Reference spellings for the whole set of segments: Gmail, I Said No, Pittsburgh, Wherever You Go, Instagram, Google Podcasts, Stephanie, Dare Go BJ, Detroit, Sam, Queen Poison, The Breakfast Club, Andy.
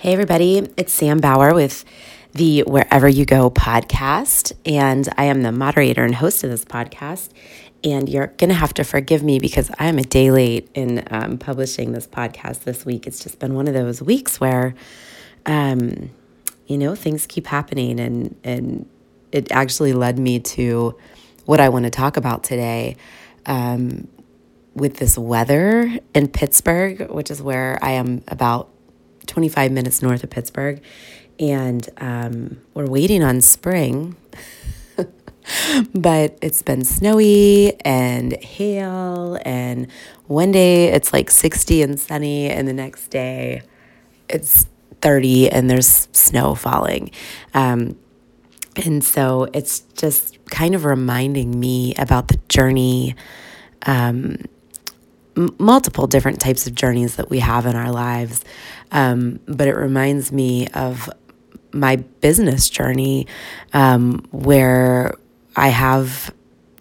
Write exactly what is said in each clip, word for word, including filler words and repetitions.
Hey everybody, it's Sam Bauer with the Wherever You Go podcast, and I am the moderator and host of this podcast, and you're going to have to forgive me because I'm a day late in um, publishing this podcast this week. It's just been one of those weeks where, um, you know, things keep happening, and, and it actually led me to what I want to talk about today um, with this weather in Pittsburgh, which is where I am about twenty-five minutes north of Pittsburgh, and um, we're waiting on spring, but it's been snowy and hail, and one day it's like sixty and sunny, and the next day it's thirty and there's snow falling. Um, and so it's just kind of reminding me about the journey, um, multiple different types of journeys that we have in our lives. Um, but it reminds me of my business journey, um, where I have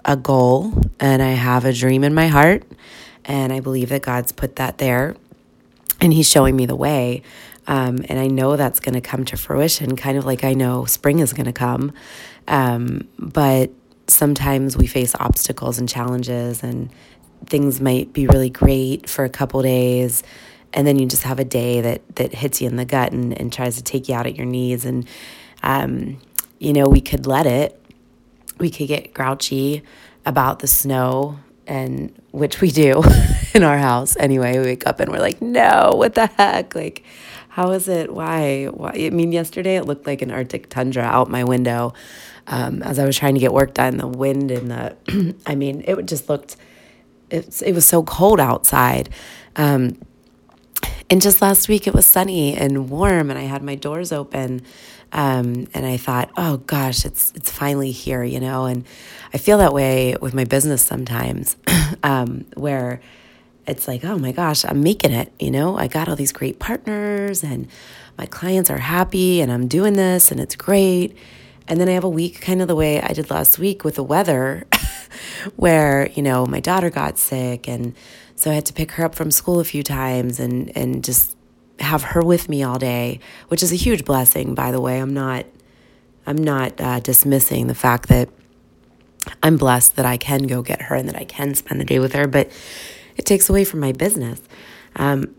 a goal and I have a dream in my heart, and I believe that God's put that there and he's showing me the way. Um, and I know that's going to come to fruition, kind of like I know spring is going to come. Um, but sometimes we face obstacles and challenges, and things might be really great for a couple days, and then you just have a day that that hits you in the gut and, and tries to take you out at your knees. And, um, you know, we could let it. We could get grouchy about the snow, and which we do in our house anyway. We wake up and we're like, no, what the heck? Like, how is it? Why? Why? I mean, yesterday it looked like an Arctic tundra out my window um, as I was trying to get work done. The wind and the, I mean, it just looked... It, it was so cold outside. Um, and just last week it was sunny and warm, and I had my doors open. Um, and I thought, oh gosh, it's, it's finally here, you know? And I feel that way with my business sometimes, um, where it's like, oh my gosh, I'm making it, you know? I got all these great partners and my clients are happy and I'm doing this and it's great. And then I have a week kind of the way I did last week with the weather where, you know, my daughter got sick, and so I had to pick her up from school a few times and, and just have her with me all day, which is a huge blessing, by the way. I'm not I'm not uh, dismissing the fact that I'm blessed that I can go get her and that I can spend the day with her, but it takes away from my business. Um,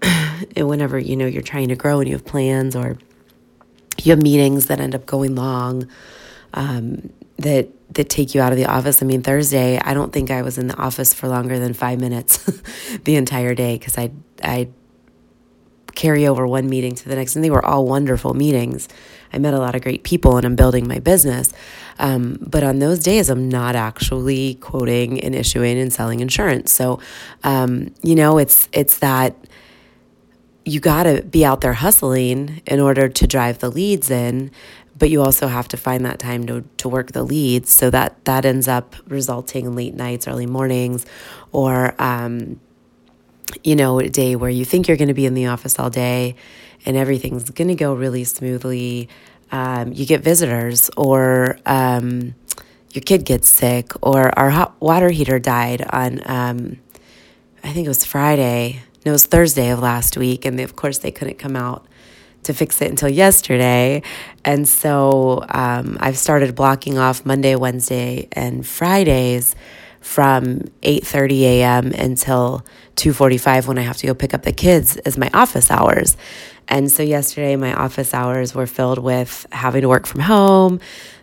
and whenever, you know, you're trying to grow and you have plans, or you have meetings that end up going long, um, that that take you out of the office. I mean, Thursday, I don't think I was in the office for longer than five minutes the entire day, because I I carry over one meeting to the next, and they were all wonderful meetings. I met a lot of great people, and I'm building my business. Um, but on those days, I'm not actually quoting and issuing and selling insurance. So, um, you know, it's it's that. You got to be out there hustling in order to drive the leads in, but you also have to find that time to to work the leads. So that, that ends up resulting in late nights, early mornings, or, um, you know, a day where you think you're going to be in the office all day and everything's going to go really smoothly. Um, you get visitors, or um, your kid gets sick, or our hot water heater died on, um, I think it was Friday. It was Thursday of last week, and they, of course they couldn't come out to fix it until yesterday. And so um, I've started blocking off Monday, Wednesday, and Fridays from eight thirty a.m. until two forty-five, when I have to go pick up the kids, as my office hours. And so yesterday my office hours were filled with having to work from home,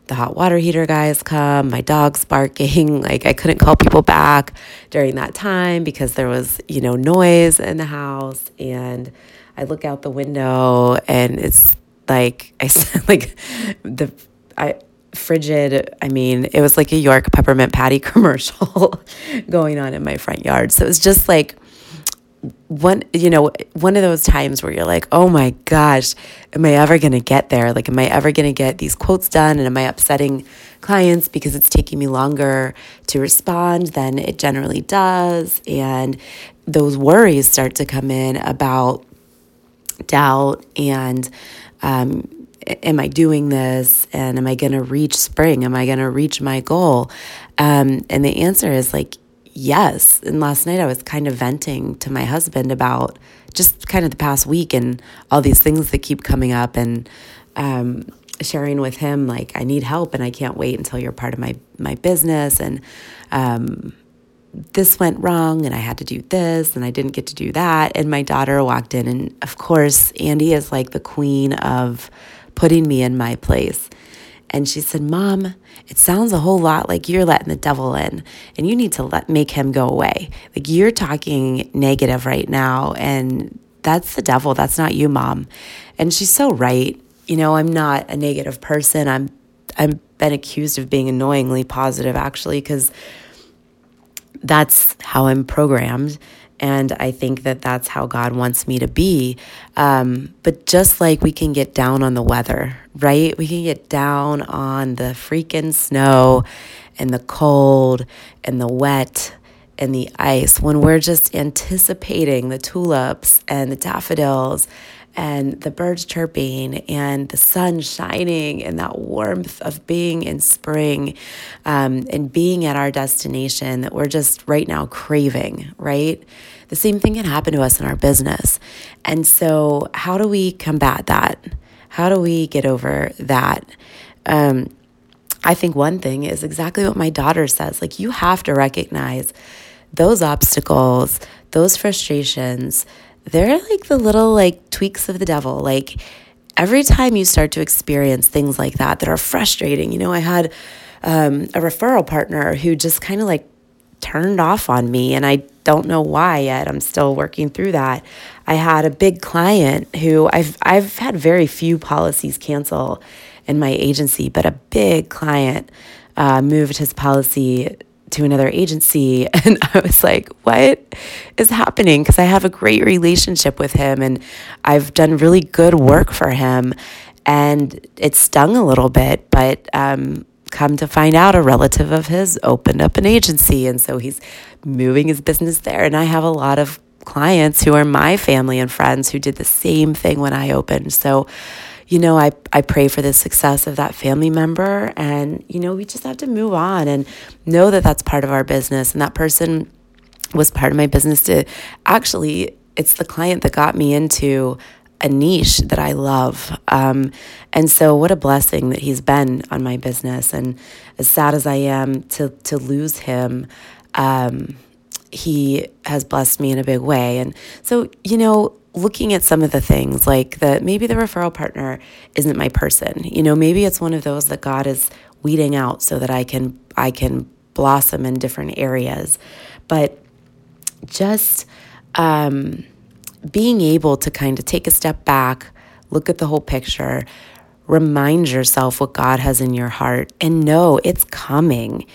the hot water heater guys come, my dog's barking, like I couldn't call people back during that time because there was, you know, noise in the house. And I look out the window and it's like, I said, like the, I, frigid, I mean, it was like a York peppermint patty commercial going on in my front yard. So it was just like one, you know, one of those times where you're like, oh my gosh, am I ever going to get there? Like, am I ever going to get these quotes done? And am I upsetting clients because it's taking me longer to respond than it generally does? And those worries start to come in about doubt and, um, am I doing this? And am I going to reach spring? Am I going to reach my goal? Um, and the answer is like, yes. And last night I was kind of venting to my husband about just kind of the past week and all these things that keep coming up, and um, sharing with him, like, I need help and I can't wait until you're part of my, my business. And um, this went wrong and I had to do this and I didn't get to do that. And my daughter walked in, and of course, Andy is like the queen of putting me in my place. And she said, Mom, it sounds a whole lot like you're letting the devil in, and you need to let make him go away. Like, you're talking negative right now, and that's the devil. That's not you, Mom. And she's so right. You know, I'm not a negative person. I'm I've been accused of being annoyingly positive, actually, because that's how I'm programmed. And I think that that's how God wants me to be. Um, but just like we can get down on the weather, right? We can get down on the freaking snow and the cold and the wet and the ice when we're just anticipating the tulips and the daffodils and the birds chirping and the sun shining and that warmth of being in spring, um, and being at our destination that we're just right now craving, right? The same thing can happen to us in our business. And so how do we combat that? How do we get over that? Um, I think one thing is exactly what my daughter says. Like, you have to recognize those obstacles, those frustrations. They're like the little like tweaks of the devil. Like, every time you start to experience things like that, that are frustrating. You know, I had um, a referral partner who just kind of like turned off on me, and I don't know why yet. I'm still working through that. I had a big client who I've I've had very few policies cancel in my agency, but a big client uh, moved his policy to another agency. And I was like, what is happening? Because I have a great relationship with him and I've done really good work for him. And it stung a little bit, but um, come to find out, a relative of his opened up an agency. And so he's moving his business there. And I have a lot of clients who are my family and friends who did the same thing when I opened. So, you know, I, I pray for the success of that family member, and, you know, we just have to move on and know that that's part of our business. And that person was part of my business to actually, it's the client that got me into a niche that I love. Um, and so what a blessing that he's been on my business. And as sad as I am to, to lose him, um, he has blessed me in a big way. And so, you know, looking at some of the things like that, maybe the referral partner isn't my person. You know, maybe it's one of those that God is weeding out so that I can I can blossom in different areas. But just um, being able to kind of take a step back, look at the whole picture, remind yourself what God has in your heart, and know it's coming.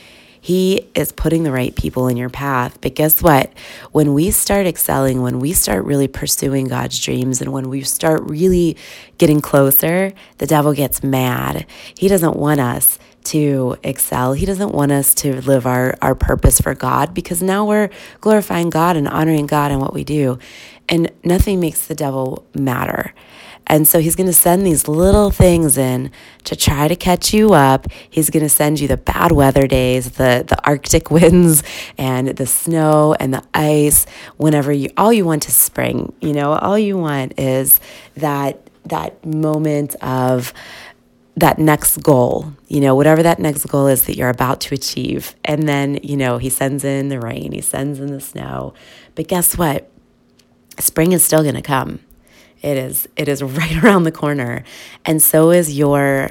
He is putting the right people in your path. But guess what? When we start excelling, when we start really pursuing God's dreams, and when we start really getting closer, the devil gets mad. He doesn't want us to excel. He doesn't want us to live our, our purpose for God, because now we're glorifying God and honoring God in what we do. And nothing makes the devil madder. And so he's going to send these little things in to try to catch you up. He's going to send you the bad weather days, the, the Arctic winds and the snow and the ice, whenever you, all you want is spring. You know, all you want is that, that moment of that next goal, you know, whatever that next goal is that you're about to achieve. And then, you know, he sends in the rain, he sends in the snow, but guess what? Spring is still going to come. It is it is right around the corner, and so is your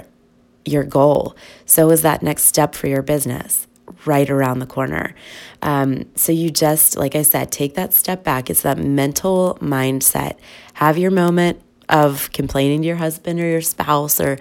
your goal. So is that next step for your business right around the corner. Um, so you just, like I said, take that step back. It's that mental mindset. Have your moment of complaining to your husband or your spouse or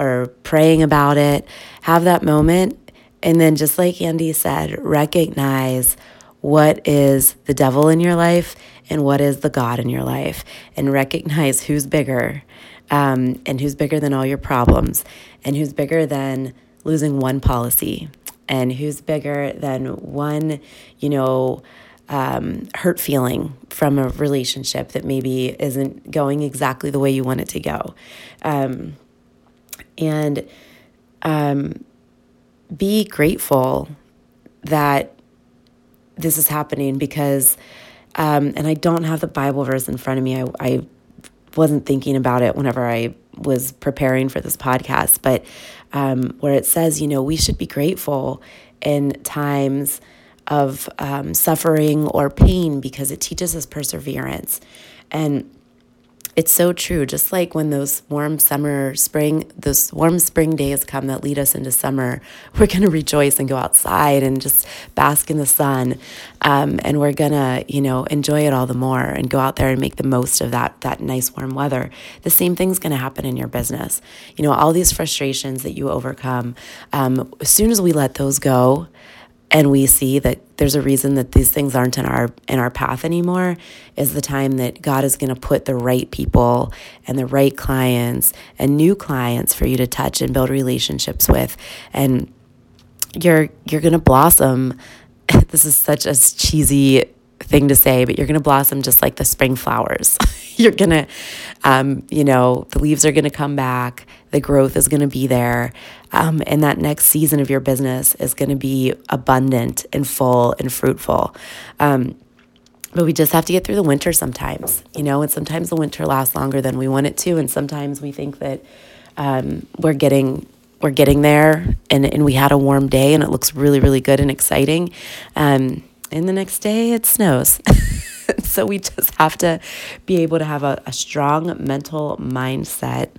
or praying about it. Have that moment, and then just like Andy said, recognize what is the devil in your life and what is the God in your life, and recognize who's bigger, um, and who's bigger than all your problems, and who's bigger than losing one policy, and who's bigger than one, you know, um, hurt feeling from a relationship that maybe isn't going exactly the way you want it to go. Um, and um, be grateful that this is happening, because Um, and I don't have the Bible verse in front of me. I, I wasn't thinking about it whenever I was preparing for this podcast, but um, where it says, you know, we should be grateful in times of um, suffering or pain because it teaches us perseverance. And it's so true. Just like when those warm summer, spring, those warm spring days come that lead us into summer, we're going to rejoice and go outside and just bask in the sun. Um, and we're going to, you know, enjoy it all the more and go out there and make the most of that, that nice warm weather. The same thing's going to happen in your business. You know, all these frustrations that you overcome, um, as soon as we let those go, and we see that there's a reason that these things aren't in our in our path anymore, is the time that God is going to put the right people and the right clients and new clients for you to touch and build relationships with. And you're you're going to blossom. This is such a cheesy thing to say, but you're going to blossom just like the spring flowers. You're going to, um, you know, the leaves are going to come back. The growth is going to be there. Um, and that next season of your business is going to be abundant and full and fruitful. Um, but we just have to get through the winter sometimes, you know, and sometimes the winter lasts longer than we want it to. And sometimes we think that um, we're getting we're getting there and, and we had a warm day and it looks really, really good and exciting. Um, and the next day it snows. So we just have to be able to have a, a strong mental mindset.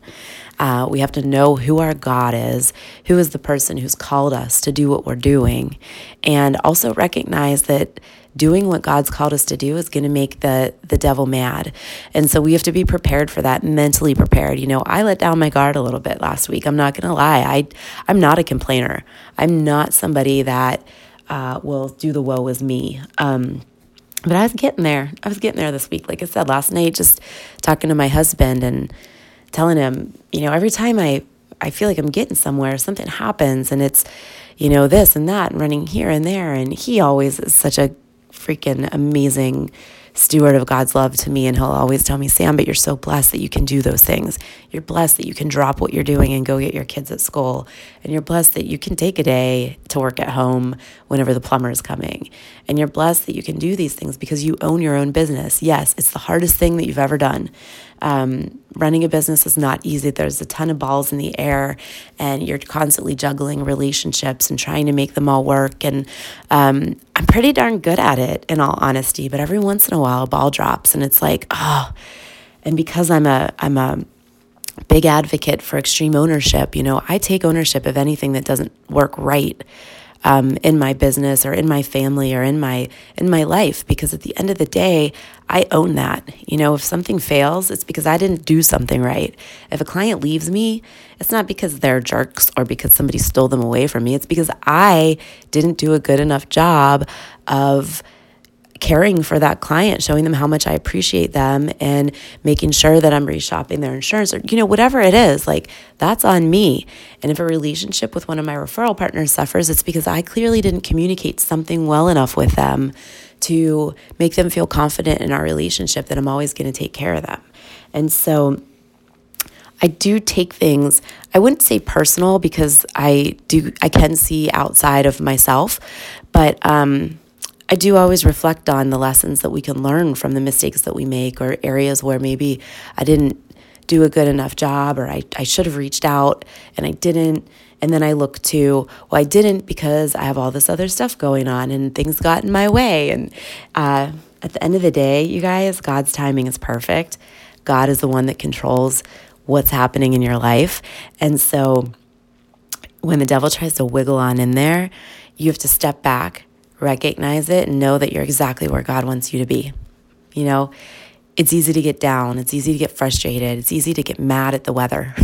Uh, we have to know who our God is, who is the person who's called us to do what we're doing, and also recognize that doing what God's called us to do is going to make the the devil mad. And so we have to be prepared for that, mentally prepared. You know, I let down my guard a little bit last week. I'm not going to lie. I, I'm not a complainer. I'm not somebody that uh, will do the woe is me. Um But I was getting there. I was getting there this week. Like I said, last night, just talking to my husband and telling him, you know, every time I, I feel like I'm getting somewhere, something happens and it's, you know, this and that and running here and there. And he always is such a freaking amazing steward of God's love to me. And he'll always tell me, Sam, but you're so blessed that you can do those things. You're blessed that you can drop what you're doing and go get your kids at school. And you're blessed that you can take a day to work at home whenever the plumber is coming. And you're blessed that you can do these things because you own your own business. Yes, it's the hardest thing that you've ever done. Um, running a business is not easy. There's a ton of balls in the air and you're constantly juggling relationships and trying to make them all work. And um, I'm pretty darn good at it in all honesty, but every once in a while a ball drops and it's like, oh, and because I'm a, I'm a big advocate for extreme ownership, you know, I take ownership of anything that doesn't work right. Um, in my business or in my family or in my in my life, because at the end of the day, I own that. You know, if something fails, it's because I didn't do something right. If a client leaves me, it's not because they're jerks or because somebody stole them away from me. It's because I didn't do a good enough job of caring for that client, showing them how much I appreciate them and making sure that I'm reshopping their insurance or, you know, whatever it is, like that's on me. And if a relationship with one of my referral partners suffers, it's because I clearly didn't communicate something well enough with them to make them feel confident in our relationship that I'm always going to take care of them. And so I do take things, I wouldn't say personal because I do, I can see outside of myself, but, um, I do always reflect on the lessons that we can learn from the mistakes that we make or areas where maybe I didn't do a good enough job or I, I should have reached out and I didn't. And then I look to, well, I didn't because I have all this other stuff going on and things got in my way. And uh, at the end of the day, you guys, God's timing is perfect. God is the one that controls what's happening in your life. And so when the devil tries to wiggle on in there, you have to step back, recognize it, and know that you're exactly where God wants you to be. You know, it's easy to get down. It's easy to get frustrated. It's easy to get mad at the weather.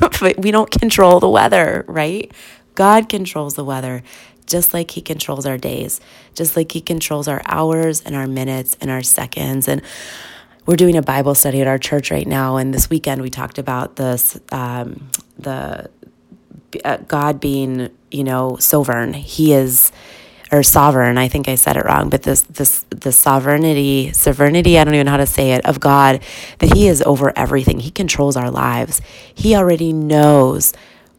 But we don't control the weather, right? God controls the weather, just like he controls our days, just like he controls our hours and our minutes and our seconds. And we're doing a Bible study at our church right now. And this weekend we talked about this, um, the uh, God being, you know, sovereign. He is... or sovereign, I think I said it wrong, but this, this, the sovereignty, sovereignty, I don't even know how to say it, of God, that he is over everything. He controls our lives. He already knows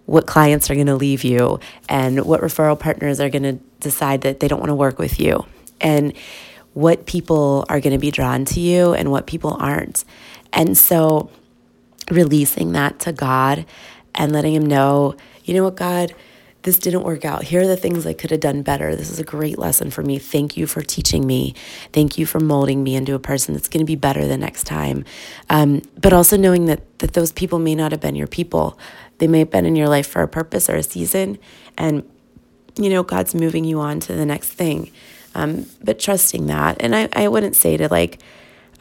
what clients are going to leave you and what referral partners are going to decide that they don't want to work with you. And what people are going to be drawn to you and what people aren't. And so releasing that to God and letting him know, you know what, God, this didn't work out. Here are the things I could have done better. This is a great lesson for me. Thank you for teaching me. Thank you for molding me into a person that's going to be better the next time. Um, but also knowing that that those people may not have been your people. They may have been in your life for a purpose or a season. And, you know, God's moving you on to the next thing. Um, but trusting that. And I, I wouldn't say to like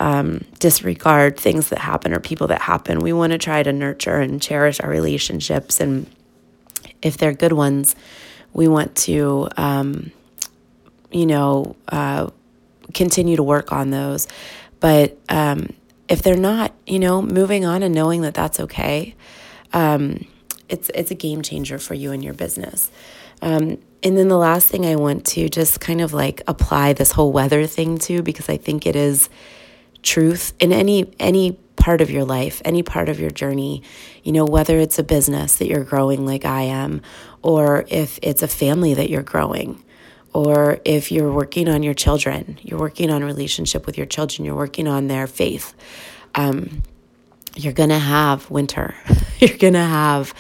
um, disregard things that happen or people that happen. We want to try to nurture and cherish our relationships, and if they're good ones, we want to, um, you know, uh, continue to work on those. But um, if they're not, you know, moving on and knowing that that's okay, um, it's it's a game changer for you and your business. Um, and then the last thing I want to just kind of like apply this whole weather thing to, because I think it is truth in any any. part of your life, any part of your journey, you know, whether it's a business that you're growing like I am, or if it's a family that you're growing, or if you're working on your children, you're working on a relationship with your children, you're working on their faith, um, you're going to have winter. You're going to have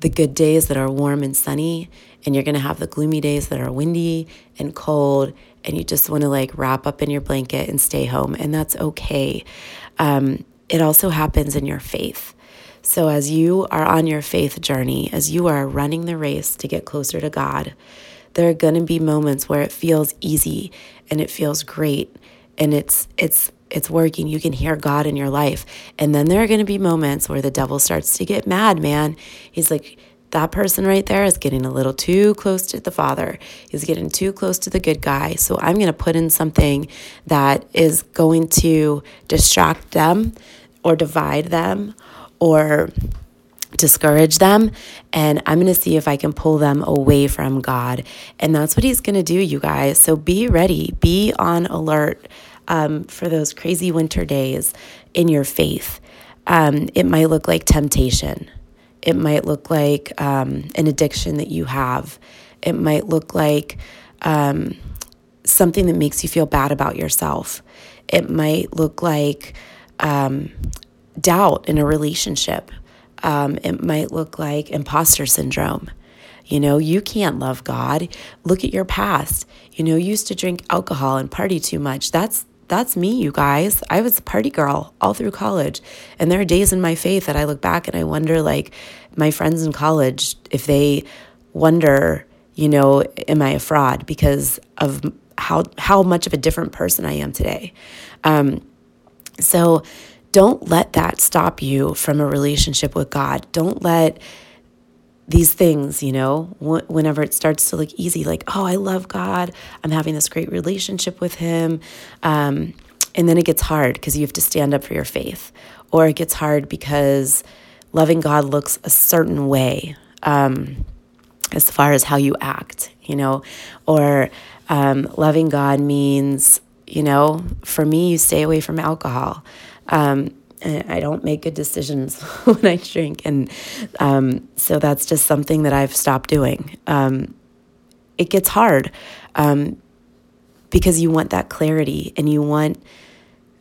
the good days that are warm and sunny, and you're going to have the gloomy days that are windy and cold, and you just want to like wrap up in your blanket and stay home, and that's okay. Um, It also happens in your faith. So as you are on your faith journey, as you are running the race to get closer to God, there are going to be moments where it feels easy and it feels great and it's it's it's working. You can hear God in your life. And then there are going to be moments where the devil starts to get mad, man. He's like, that person right there is getting a little too close to the Father. He's getting too close to the good guy. So I'm going to put in something that is going to distract them or divide them or discourage them. And I'm going to see if I can pull them away from God. And that's what he's going to do, you guys. So be ready, be on alert um, for those crazy winter days in your faith. Um, it might look like temptation. It might look like um, an addiction that you have. It might look like um, something that makes you feel bad about yourself. It might look like um, doubt in a relationship. Um, it might look like imposter syndrome. You know, you can't love God. Look at your past. You know, you used to drink alcohol and party too much. That's That's me, you guys. I was a party girl all through college. And there are days in my faith that I look back and I wonder, like, my friends in college, if they wonder, you know, am I a fraud because of how how much of a different person I am today? Um, so don't let that stop you from a relationship with God. Don't let these things, you know, whenever it starts to look easy, like, oh, I love God. I'm having this great relationship with him. Um, and then it gets hard because you have to stand up for your faith, or it gets hard because loving God looks a certain way um, as far as how you act, you know, or um, loving God means, you know, for me, you stay away from alcohol. Um And I don't make good decisions when I drink. And um, so that's just something that I've stopped doing. Um, it gets hard um, because you want that clarity and you want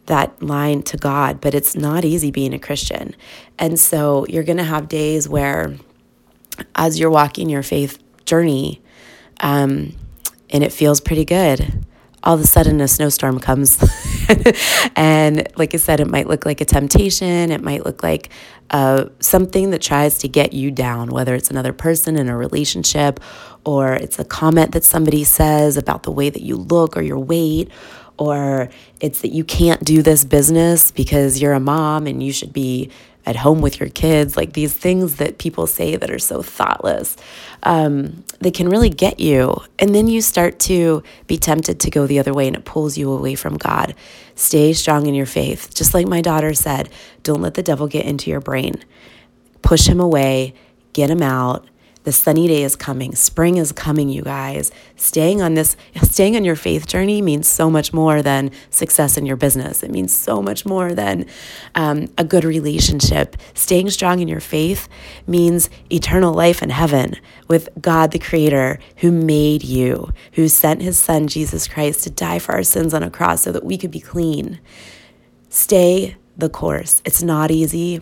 that line to God, but it's not easy being a Christian. And so you're going to have days where as you're walking your faith journey um, and it feels pretty good, all of a sudden a snowstorm comes. And like I said, it might look like a temptation. It might look like uh, something that tries to get you down, whether it's another person in a relationship, or it's a comment that somebody says about the way that you look or your weight, or it's that you can't do this business because you're a mom and you should be at home with your kids. Like these things that people say that are so thoughtless, um, they can really get you. And then you start to be tempted to go the other way, and it pulls you away from God. Stay strong in your faith. Just like my daughter said, don't let the devil get into your brain. Push him away, get him out. The sunny day is coming. Spring is coming, you guys. Staying on this, staying on your faith journey means so much more than success in your business. It means so much more than um, a good relationship. Staying strong in your faith means eternal life in heaven with God, the Creator, who made you, who sent His Son, Jesus Christ, to die for our sins on a cross so that we could be clean. Stay the course. It's not easy.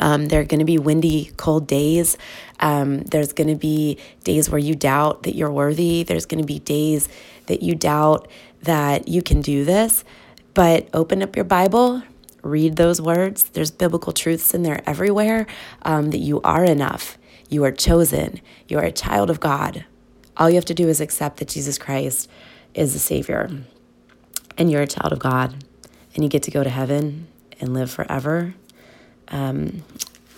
Um, there are going to be windy, cold days. Um, there's going to be days where you doubt that you're worthy. There's going to be days that you doubt that you can do this. But open up your Bible, read those words. There's biblical truths in there everywhere, um, that you are enough. You are chosen. You are a child of God. All you have to do is accept that Jesus Christ is the Savior, and you're a child of God, and you get to go to heaven and live forever. Um,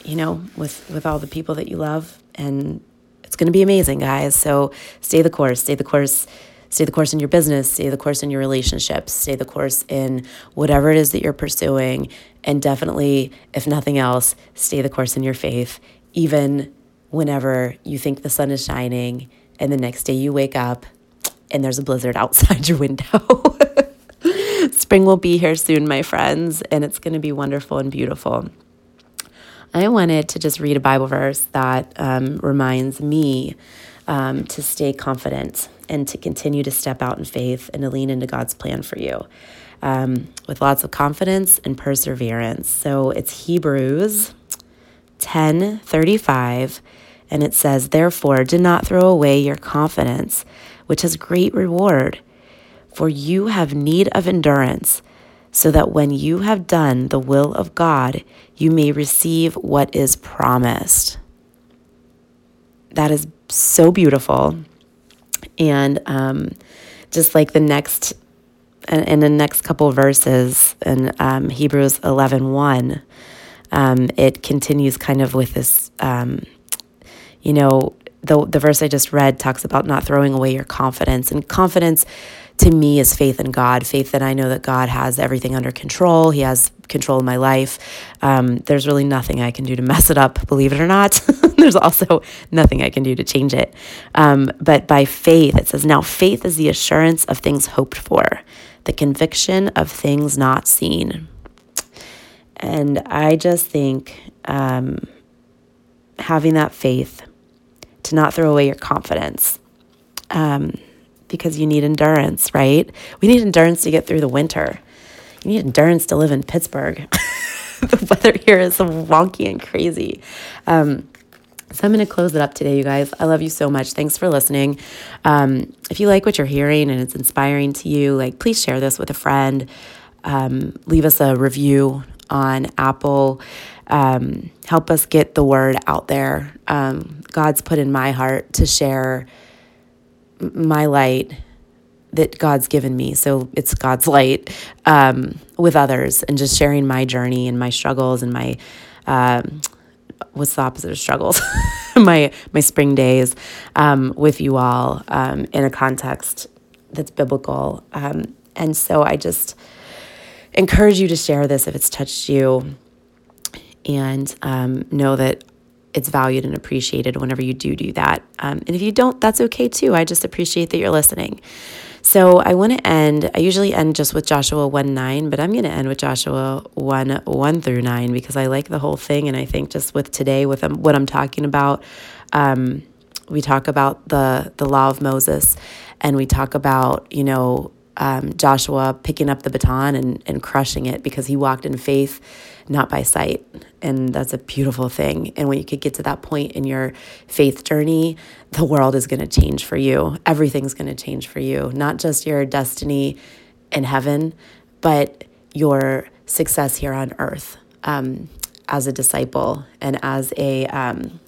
you know, with, with all the people that you love, and it's going to be amazing, guys. So stay the course, stay the course, stay the course in your business, stay the course in your relationships, stay the course in whatever it is that you're pursuing. And definitely, if nothing else, stay the course in your faith, even whenever you think the sun is shining and the next day you wake up and there's a blizzard outside your window. Spring will be here soon, my friends, and it's going to be wonderful and beautiful. I wanted to just read a Bible verse that um, reminds me um, to stay confident and to continue to step out in faith and to lean into God's plan for you um, with lots of confidence and perseverance. So it's Hebrews ten thirty-five, and it says, "Therefore, do not throw away your confidence, which has great reward, for you have need of endurance, so that when you have done the will of God, you may receive what is promised." That is so beautiful. And um, just like the next, in the next couple of verses in um, Hebrews eleven one, um, it continues kind of with this, um, you know, the the verse I just read talks about not throwing away your confidence. And confidence to me is faith in God, faith that I know that God has everything under control. He has control of my life. Um, there's really nothing I can do to mess it up, believe it or not. There's also nothing I can do to change it. Um, but by faith, it says, "Now faith is the assurance of things hoped for, the conviction of things not seen." And I just think um, having that faith, to not throw away your confidence, um, because you need endurance, right? We need endurance to get through the winter. You need endurance to live in Pittsburgh. The weather here is so wonky and crazy. Um, so I'm going to close it up today, you guys. I love you so much. Thanks for listening. Um, if you like what you're hearing and it's inspiring to you, like, please share this with a friend. Um, leave us a review on Apple. Um, help us get the word out there. Um, God's put in my heart to share my light that God's given me. So it's God's light, um, with others, and just sharing my journey and my struggles and my, um, what's the opposite of struggles? my, my spring days, um, with you all, um, in a context that's biblical. Um, and so I just encourage you to share this if it's touched you, and, um, know that it's valued and appreciated whenever you do do that. Um, and if you don't, that's okay too. I just appreciate that you're listening. So I want to end, I usually end just with Joshua one nine, but I'm going to end with Joshua one one through nine, because I like the whole thing. And I think just with today, with um, what I'm talking about, um, we talk about the, the law of Moses, and we talk about, you know, um, Joshua picking up the baton and, and crushing it, because he walked in faith, not by sight. And that's a beautiful thing. And when you could get to that point in your faith journey, the world is going to change for you. Everything's going to change for you, not just your destiny in heaven, but your success here on earth, um, as a disciple and as a, um,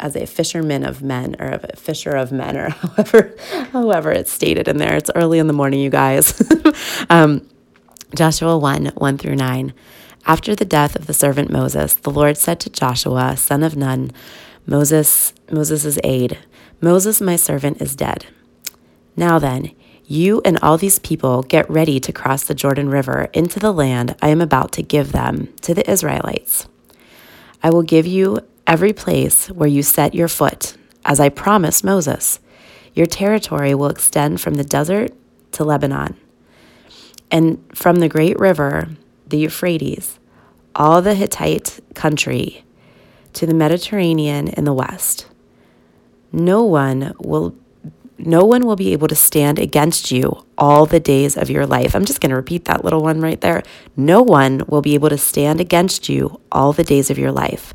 as a fisherman of men, or a fisher of men, or however, however it's stated in there. It's early in the morning, you guys. um, Joshua one one through nine. "After the death of the servant Moses, the Lord said to Joshua, son of Nun, Moses, Moses' aide, 'Moses, my servant, is dead. Now then, you and all these people get ready to cross the Jordan River into the land I am about to give them, to the Israelites. I will give you every place where you set your foot, as I promised Moses. Your territory will extend from the desert to Lebanon, and from the great river, the Euphrates, all the Hittite country, to the Mediterranean in the west. No one will no one will be able to stand against you all the days of your life. I'm just going to repeat that little one right there. No one will be able to stand against you all the days of your life.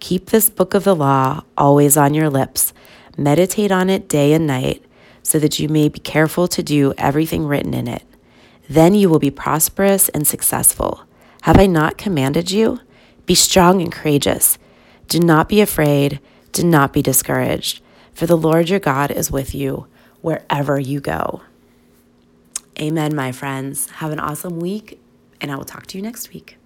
Keep this book of the law always on your lips. Meditate on it day and night, so that you may be careful to do everything written in it. Then you will be prosperous and successful. Have I not commanded you? Be strong and courageous. Do not be afraid. Do not be discouraged. For the Lord your God is with you wherever you go. Amen, my friends. Have an awesome week, and I will talk to you next week.